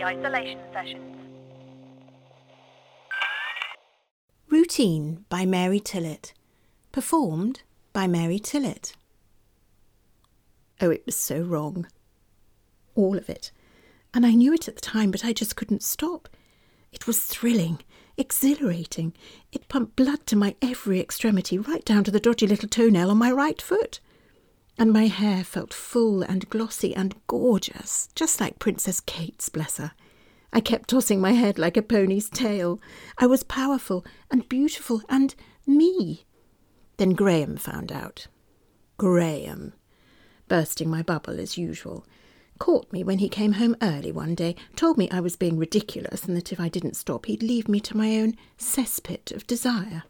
the isolation sessions. Routine by Mary Tillett. Performed by Mary Tillett. Oh, it was so wrong. All of it. And I knew it at the time, but I just couldn't stop. It was thrilling, exhilarating. It pumped blood to my every extremity, right down to the dodgy little toenail on my right foot. And my hair felt full and glossy and gorgeous, just like Princess Kate's, bless her. I kept tossing my head like a pony's tail. I was powerful and beautiful and me. Then Graham found out. Graham, bursting my bubble as usual, caught me when he came home early one day, told me I was being ridiculous and that if I didn't stop he'd leave me to my own cesspit of desire.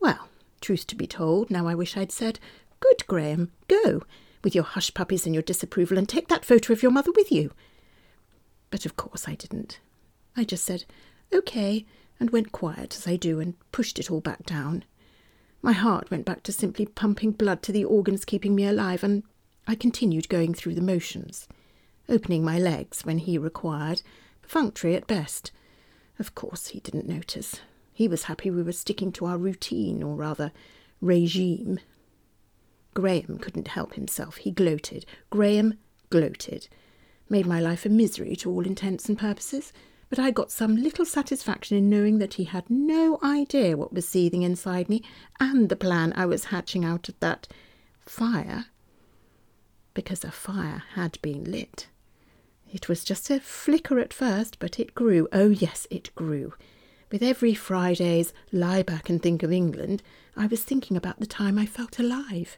Well, truth to be told, now I wish I'd said, "Good, Graham, go, with your hush puppies and your disapproval, and take that photo of your mother with you." But of course I didn't. I just said, OK, and went quiet as I do and pushed it all back down. My heart went back to simply pumping blood to the organs keeping me alive, and I continued going through the motions, opening my legs when he required, perfunctory at best. Of course he didn't notice. He was happy we were sticking to our routine, or rather, regime. Graham couldn't help himself. He gloated. Graham gloated. Made my life a misery to all intents and purposes, but I got some little satisfaction in knowing that he had no idea what was seething inside me and the plan I was hatching out of that fire, because a fire had been lit. It was just a flicker at first, but it grew. Oh yes, it grew. With every Friday's lie back and think of England, I was thinking about the time I felt alive.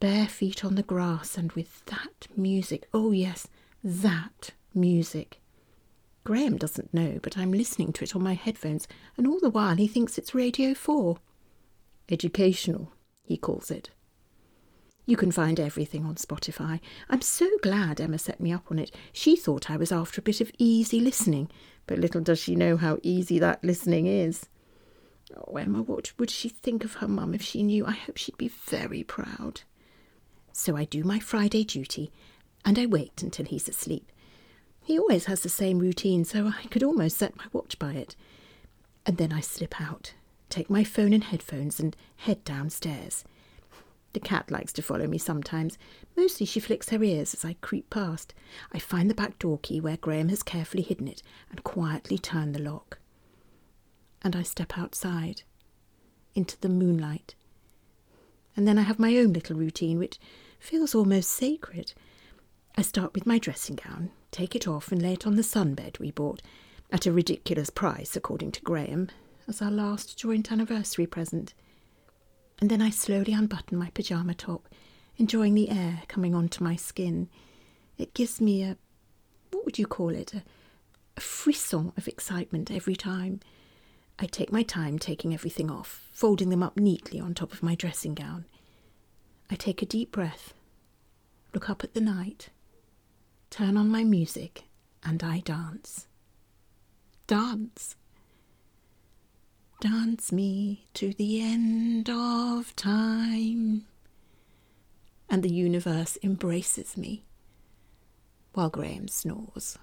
Bare feet on the grass and with that music, oh yes, that music. Graham doesn't know, but I'm listening to it on my headphones, and all the while he thinks it's Radio 4. Educational, he calls it. You can find everything on Spotify. I'm so glad Emma set me up on it. She thought I was after a bit of easy listening, but little does she know how easy that listening is. Oh, Emma, what would she think of her mum if she knew? I hope she'd be very proud. So I do my Friday duty, and I wait until he's asleep. He always has the same routine, so I could almost set my watch by it. And then I slip out, take my phone and headphones and head downstairs. The cat likes to follow me sometimes. Mostly she flicks her ears as I creep past. I find the back door key where Graham has carefully hidden it and quietly turn the lock. And I step outside, into the moonlight. And then I have my own little routine, which feels almost sacred. I start with my dressing gown, take it off and lay it on the sunbed we bought, at a ridiculous price, according to Graham, as our last joint anniversary present. And then I slowly unbutton my pyjama top, enjoying the air coming onto my skin. It gives me a, what would you call it, a frisson of excitement every time. I take my time taking everything off, folding them up neatly on top of my dressing gown. I take a deep breath, look up at the night, turn on my music, and I dance. Dance. Dance me to the end of time. And the universe embraces me while Graham snores.